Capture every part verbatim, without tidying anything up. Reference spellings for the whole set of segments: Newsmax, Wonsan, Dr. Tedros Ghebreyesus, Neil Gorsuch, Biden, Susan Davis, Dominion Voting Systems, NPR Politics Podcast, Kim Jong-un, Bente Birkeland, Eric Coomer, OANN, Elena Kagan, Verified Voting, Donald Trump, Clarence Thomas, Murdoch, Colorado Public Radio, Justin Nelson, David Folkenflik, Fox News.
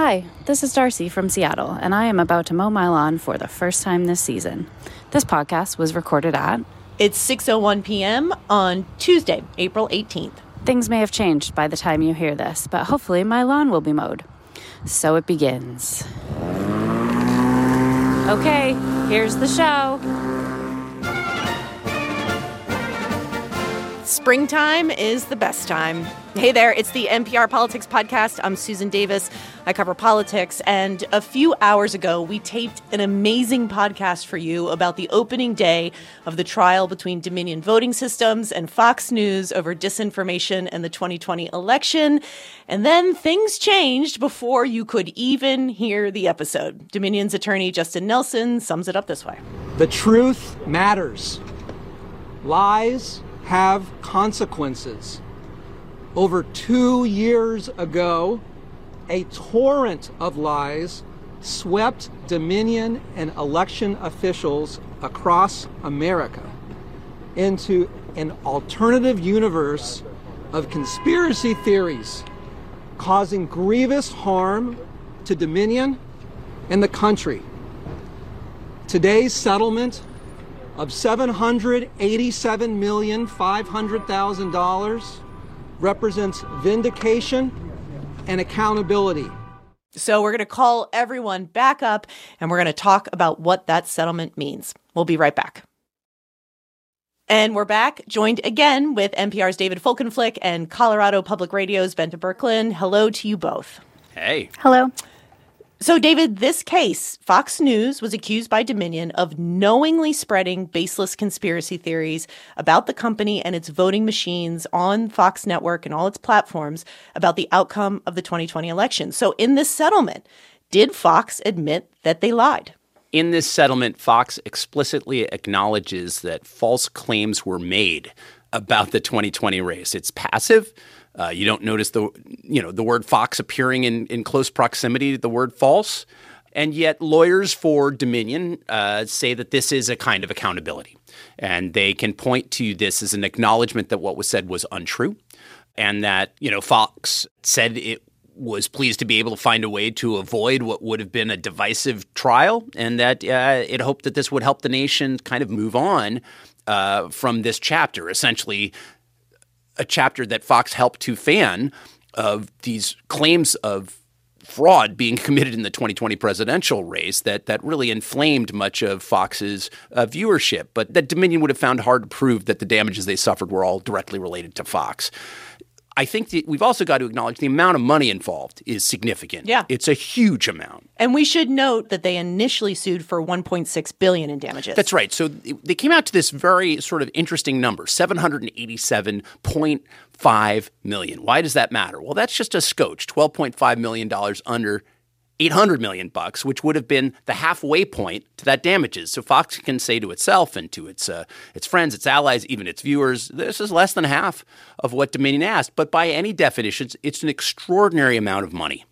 Hi, this is Darcy from Seattle, and I am about to mow my lawn for the first time this season. This podcast was recorded at... It's six oh one p.m. on Tuesday, April eighteenth. Things may have changed by the time you hear this, but hopefully my lawn will be mowed. So it begins. Okay, here's the show. Springtime is the best time. Hey there, it's the N P R Politics Podcast. I'm Susan Davis. I cover politics. And a few hours ago, we taped an amazing podcast for you about the opening day of the trial between Dominion Voting Systems and Fox News over disinformation and the twenty twenty election. And then things changed before you could even hear the episode. Dominion's attorney, Justin Nelson, sums it up this way. The truth matters. Lies have consequences. Over two years ago, a torrent of lies swept Dominion and election officials across America into an alternative universe of conspiracy theories, causing grievous harm to Dominion and the country. Today's settlement of seven hundred eighty-seven million five hundred thousand dollars represents vindication and accountability. So we're going to call everyone back up, and we're going to talk about what that settlement means. We'll be right back. And we're back, joined again with N P R's David Folkenflik and Colorado Public Radio's Bente Birkeland. Hello to you both. Hey. Hello. So, David, this case, Fox News was accused by Dominion of knowingly spreading baseless conspiracy theories about the company and its voting machines on Fox Network and all its platforms about the outcome of the twenty twenty election. So in this settlement, did Fox admit that they lied? In this settlement, Fox explicitly acknowledges that false claims were made about the twenty twenty race. It's passive. Uh, you don't notice the you know the word Fox appearing in, in close proximity to the word false. And yet lawyers for Dominion uh, say that this is a kind of accountability. And they can point to this as an acknowledgement that what was said was untrue and that you know Fox said it was pleased to be able to find a way to avoid what would have been a divisive trial and that uh, it hoped that this would help the nation kind of move on uh, from this chapter, essentially a chapter that Fox helped to fan of these claims of fraud being committed in the twenty twenty presidential race that that really inflamed much of Fox's uh, viewership, but that Dominion would have found hard to prove that the damages they suffered were all directly related to Fox. I think that we've also got to acknowledge the amount of money involved is significant. Yeah. It's a huge amount. And we should note that they initially sued for one point six billion dollars in damages. That's right. So they came out to this very sort of interesting number, seven hundred eighty-seven point five million dollars. Why does that matter? Well, that's just a scotch, twelve point five million dollars under eight hundred million bucks, which would have been the halfway point to that damages. So Fox can say to itself and to its uh, its friends, its allies, even its viewers, this is less than half of what Dominion asked. But by any definitions, it's an extraordinary amount of money.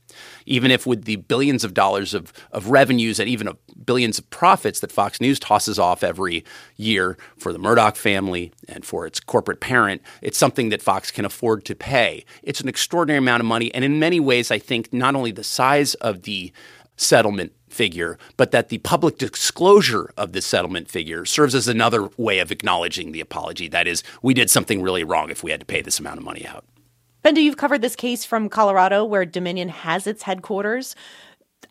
Even if with the billions of dollars of, of revenues and even of billions of profits that Fox News tosses off every year for the Murdoch family and for its corporate parent, it's something that Fox can afford to pay. It's an extraordinary amount of money. And in many ways, I think not only the size of the settlement figure, but that the public disclosure of the settlement figure serves as another way of acknowledging the apology. That is, we did something really wrong if we had to pay this amount of money out. Bente, you've covered this case from Colorado where Dominion has its headquarters.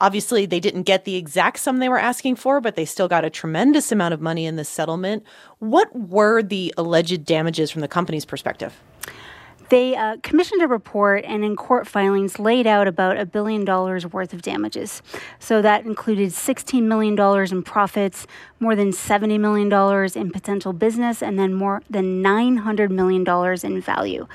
Obviously, they didn't get the exact sum they were asking for, but they still got a tremendous amount of money in this settlement. What were the alleged damages from the company's perspective? They uh, commissioned a report and in court filings laid out about a billion dollars worth of damages. So that included sixteen million dollars in profits, more than seventy million dollars in potential business, and then more than nine hundred million dollars in value.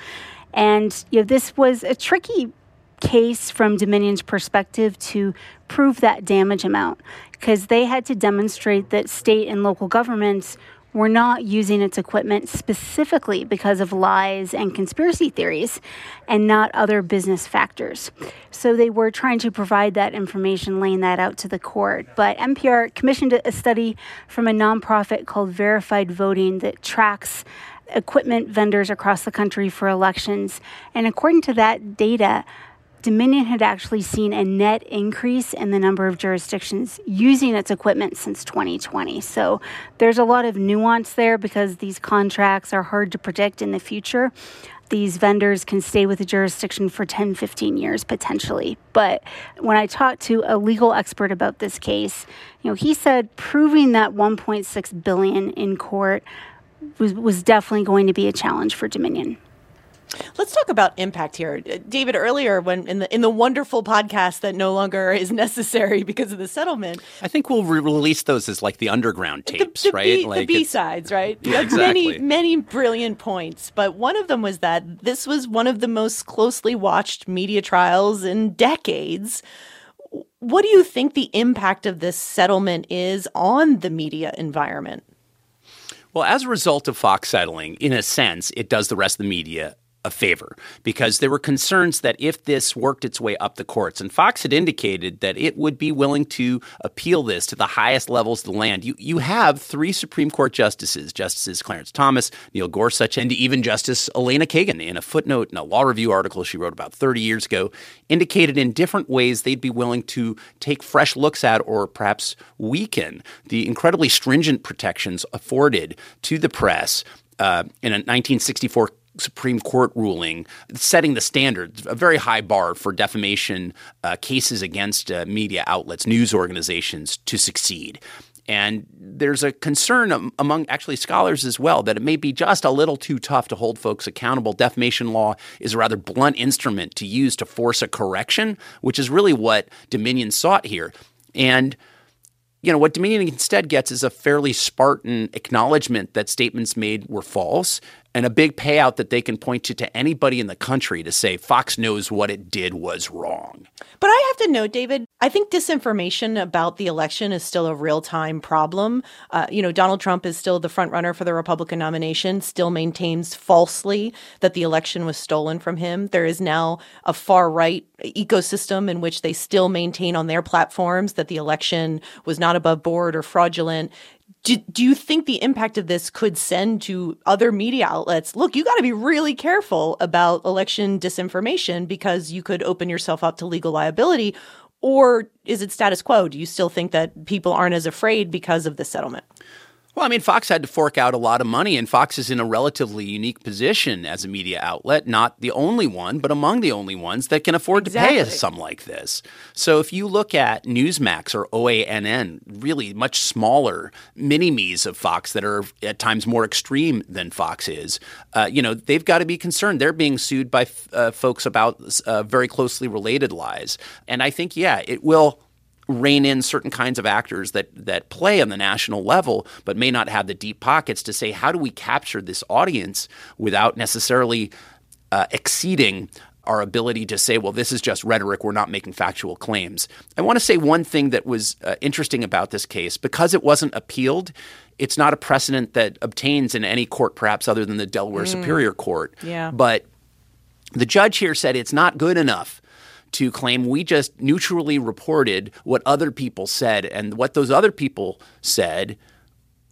And you know, this was a tricky case from Dominion's perspective to prove that damage amount because they had to demonstrate that state and local governments were not using its equipment specifically because of lies and conspiracy theories and not other business factors. So they were trying to provide that information, laying that out to the court. But N P R commissioned a study from a nonprofit called Verified Voting that tracks equipment vendors across the country for elections. And according to that data, Dominion had actually seen a net increase in the number of jurisdictions using its equipment since twenty twenty. So there's a lot of nuance there because these contracts are hard to predict in the future. These vendors can stay with the jurisdiction for ten, fifteen years potentially. But when I talked to a legal expert about this case, you know, he said proving that one point six billion dollars in court was, was definitely going to be a challenge for Dominion. Let's talk about impact here. David, earlier when in the in the wonderful podcast that no longer is necessary because of the settlement. I think we'll re- release those as like the underground tapes, the, the right? B, like the B-sides, right? Yeah, exactly. Many, many brilliant points. But one of them was that this was one of the most closely watched media trials in decades. What do you think the impact of this settlement is on the media environment? Well, as a result of Fox settling, in a sense, it does the rest of the media a favor, because there were concerns that if this worked its way up the courts, and Fox had indicated that it would be willing to appeal this to the highest levels of the land. You you have three Supreme Court justices, Justices Clarence Thomas, Neil Gorsuch, and even Justice Elena Kagan, in a footnote in a Law Review article she wrote about thirty years ago, indicated in different ways they'd be willing to take fresh looks at or perhaps weaken the incredibly stringent protections afforded to the press uh, in a nineteen sixty-four Supreme Court ruling setting the standard, a very high bar for defamation uh, cases against uh, media outlets, news organizations to succeed. And there's a concern among actually scholars as well that it may be just a little too tough to hold folks accountable. Defamation law is a rather blunt instrument to use to force a correction, which is really what Dominion sought here. And you know, what Dominion instead gets is a fairly Spartan acknowledgement that statements made were false and a big payout that they can point to to anybody in the country to say Fox knows what it did was wrong. But I have to note, David, I think disinformation about the election is still a real-time problem. Uh, you know, Donald Trump is still the frontrunner for the Republican nomination, still maintains falsely that the election was stolen from him. There is now a far-right ecosystem in which they still maintain on their platforms that the election was not above board or fraudulent. Do, do you think the impact of this could send to other media outlets, look, you got to be really careful about election disinformation because you could open yourself up to legal liability? Or is it status quo? Do you still think that people aren't as afraid because of this settlement? Well, I mean, Fox had to fork out a lot of money, and Fox is in a relatively unique position as a media outlet, not the only one, but among the only ones that can afford exactly. to pay a sum like this. So if you look at Newsmax or O A N N, really much smaller mini-me's of Fox that are at times more extreme than Fox is, uh, you know, they've got to be concerned. They're being sued by f- uh, folks about uh, very closely related lies. And I think, yeah, it will rein in certain kinds of actors that that play on the national level but may not have the deep pockets to say, how do we capture this audience without necessarily uh, exceeding our ability to say, well, this is just rhetoric. We're not making factual claims. I want to say one thing that was uh, interesting about this case. Because it wasn't appealed, it's not a precedent that obtains in any court perhaps other than the Delaware mm. Superior Court. Yeah. But the judge here said it's not good enough to claim we just neutrally reported what other people said, and what those other people said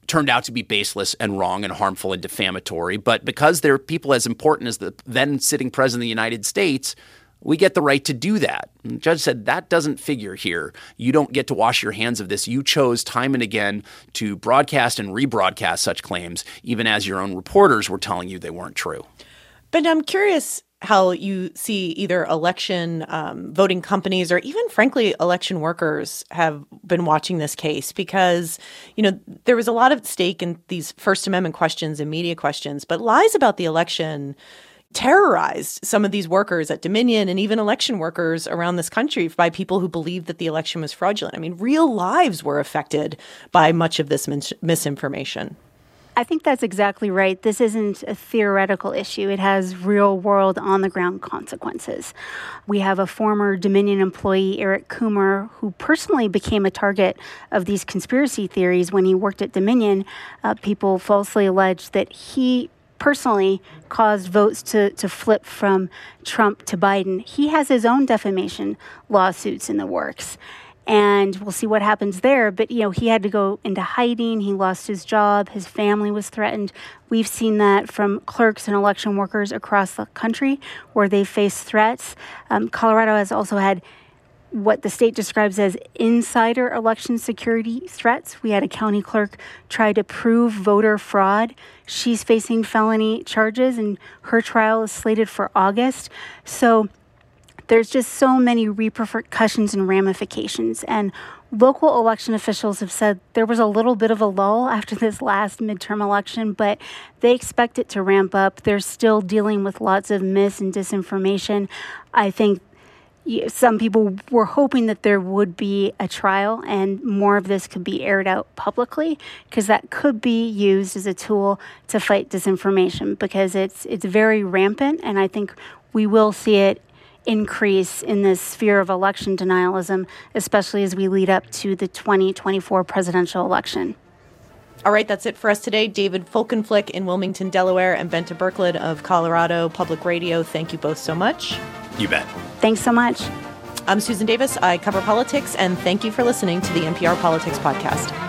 turned out to be baseless and wrong and harmful and defamatory. But because they're people as important as the then-sitting president of the United States, we get the right to do that. And the judge said that doesn't figure here. You don't get to wash your hands of this. You chose time and again to broadcast and rebroadcast such claims, even as your own reporters were telling you they weren't true. But I'm curious how you see either election um, voting companies or even, frankly, election workers have been watching this case because, you know, there was a lot at stake in these First Amendment questions and media questions, but lies about the election terrorized some of these workers at Dominion and even election workers around this country by people who believed that the election was fraudulent. I mean, real lives were affected by much of this mis- misinformation. I think that's exactly right. This isn't a theoretical issue. It has real-world, on-the-ground consequences. We have a former Dominion employee, Eric Coomer, who personally became a target of these conspiracy theories when he worked at Dominion. Uh, people falsely alleged that he personally caused votes to, to flip from Trump to Biden. He has his own defamation lawsuits in the works. And we'll see what happens there. But, you know, he had to go into hiding. He lost his job. His family was threatened. We've seen that from clerks and election workers across the country where they face threats. Um, Colorado has also had what the state describes as insider election security threats. We had a county clerk try to prove voter fraud. She's facing felony charges, and her trial is slated for August. So there's just so many repercussions and ramifications. And local election officials have said there was a little bit of a lull after this last midterm election, but they expect it to ramp up. They're still dealing with lots of mis and disinformation. I think some people were hoping that there would be a trial and more of this could be aired out publicly, because that could be used as a tool to fight disinformation, because it's it's very rampant. And I think we will see it increase in this sphere of election denialism, especially as we lead up to the twenty twenty-four presidential election. All right, that's it for us today. David Folkenflik in Wilmington, Delaware, and Bente Birkeland of Colorado Public Radio. Thank you both so much. You bet. Thanks so much. I'm Susan Davis. I cover politics, and thank you for listening to the N P R Politics Podcast.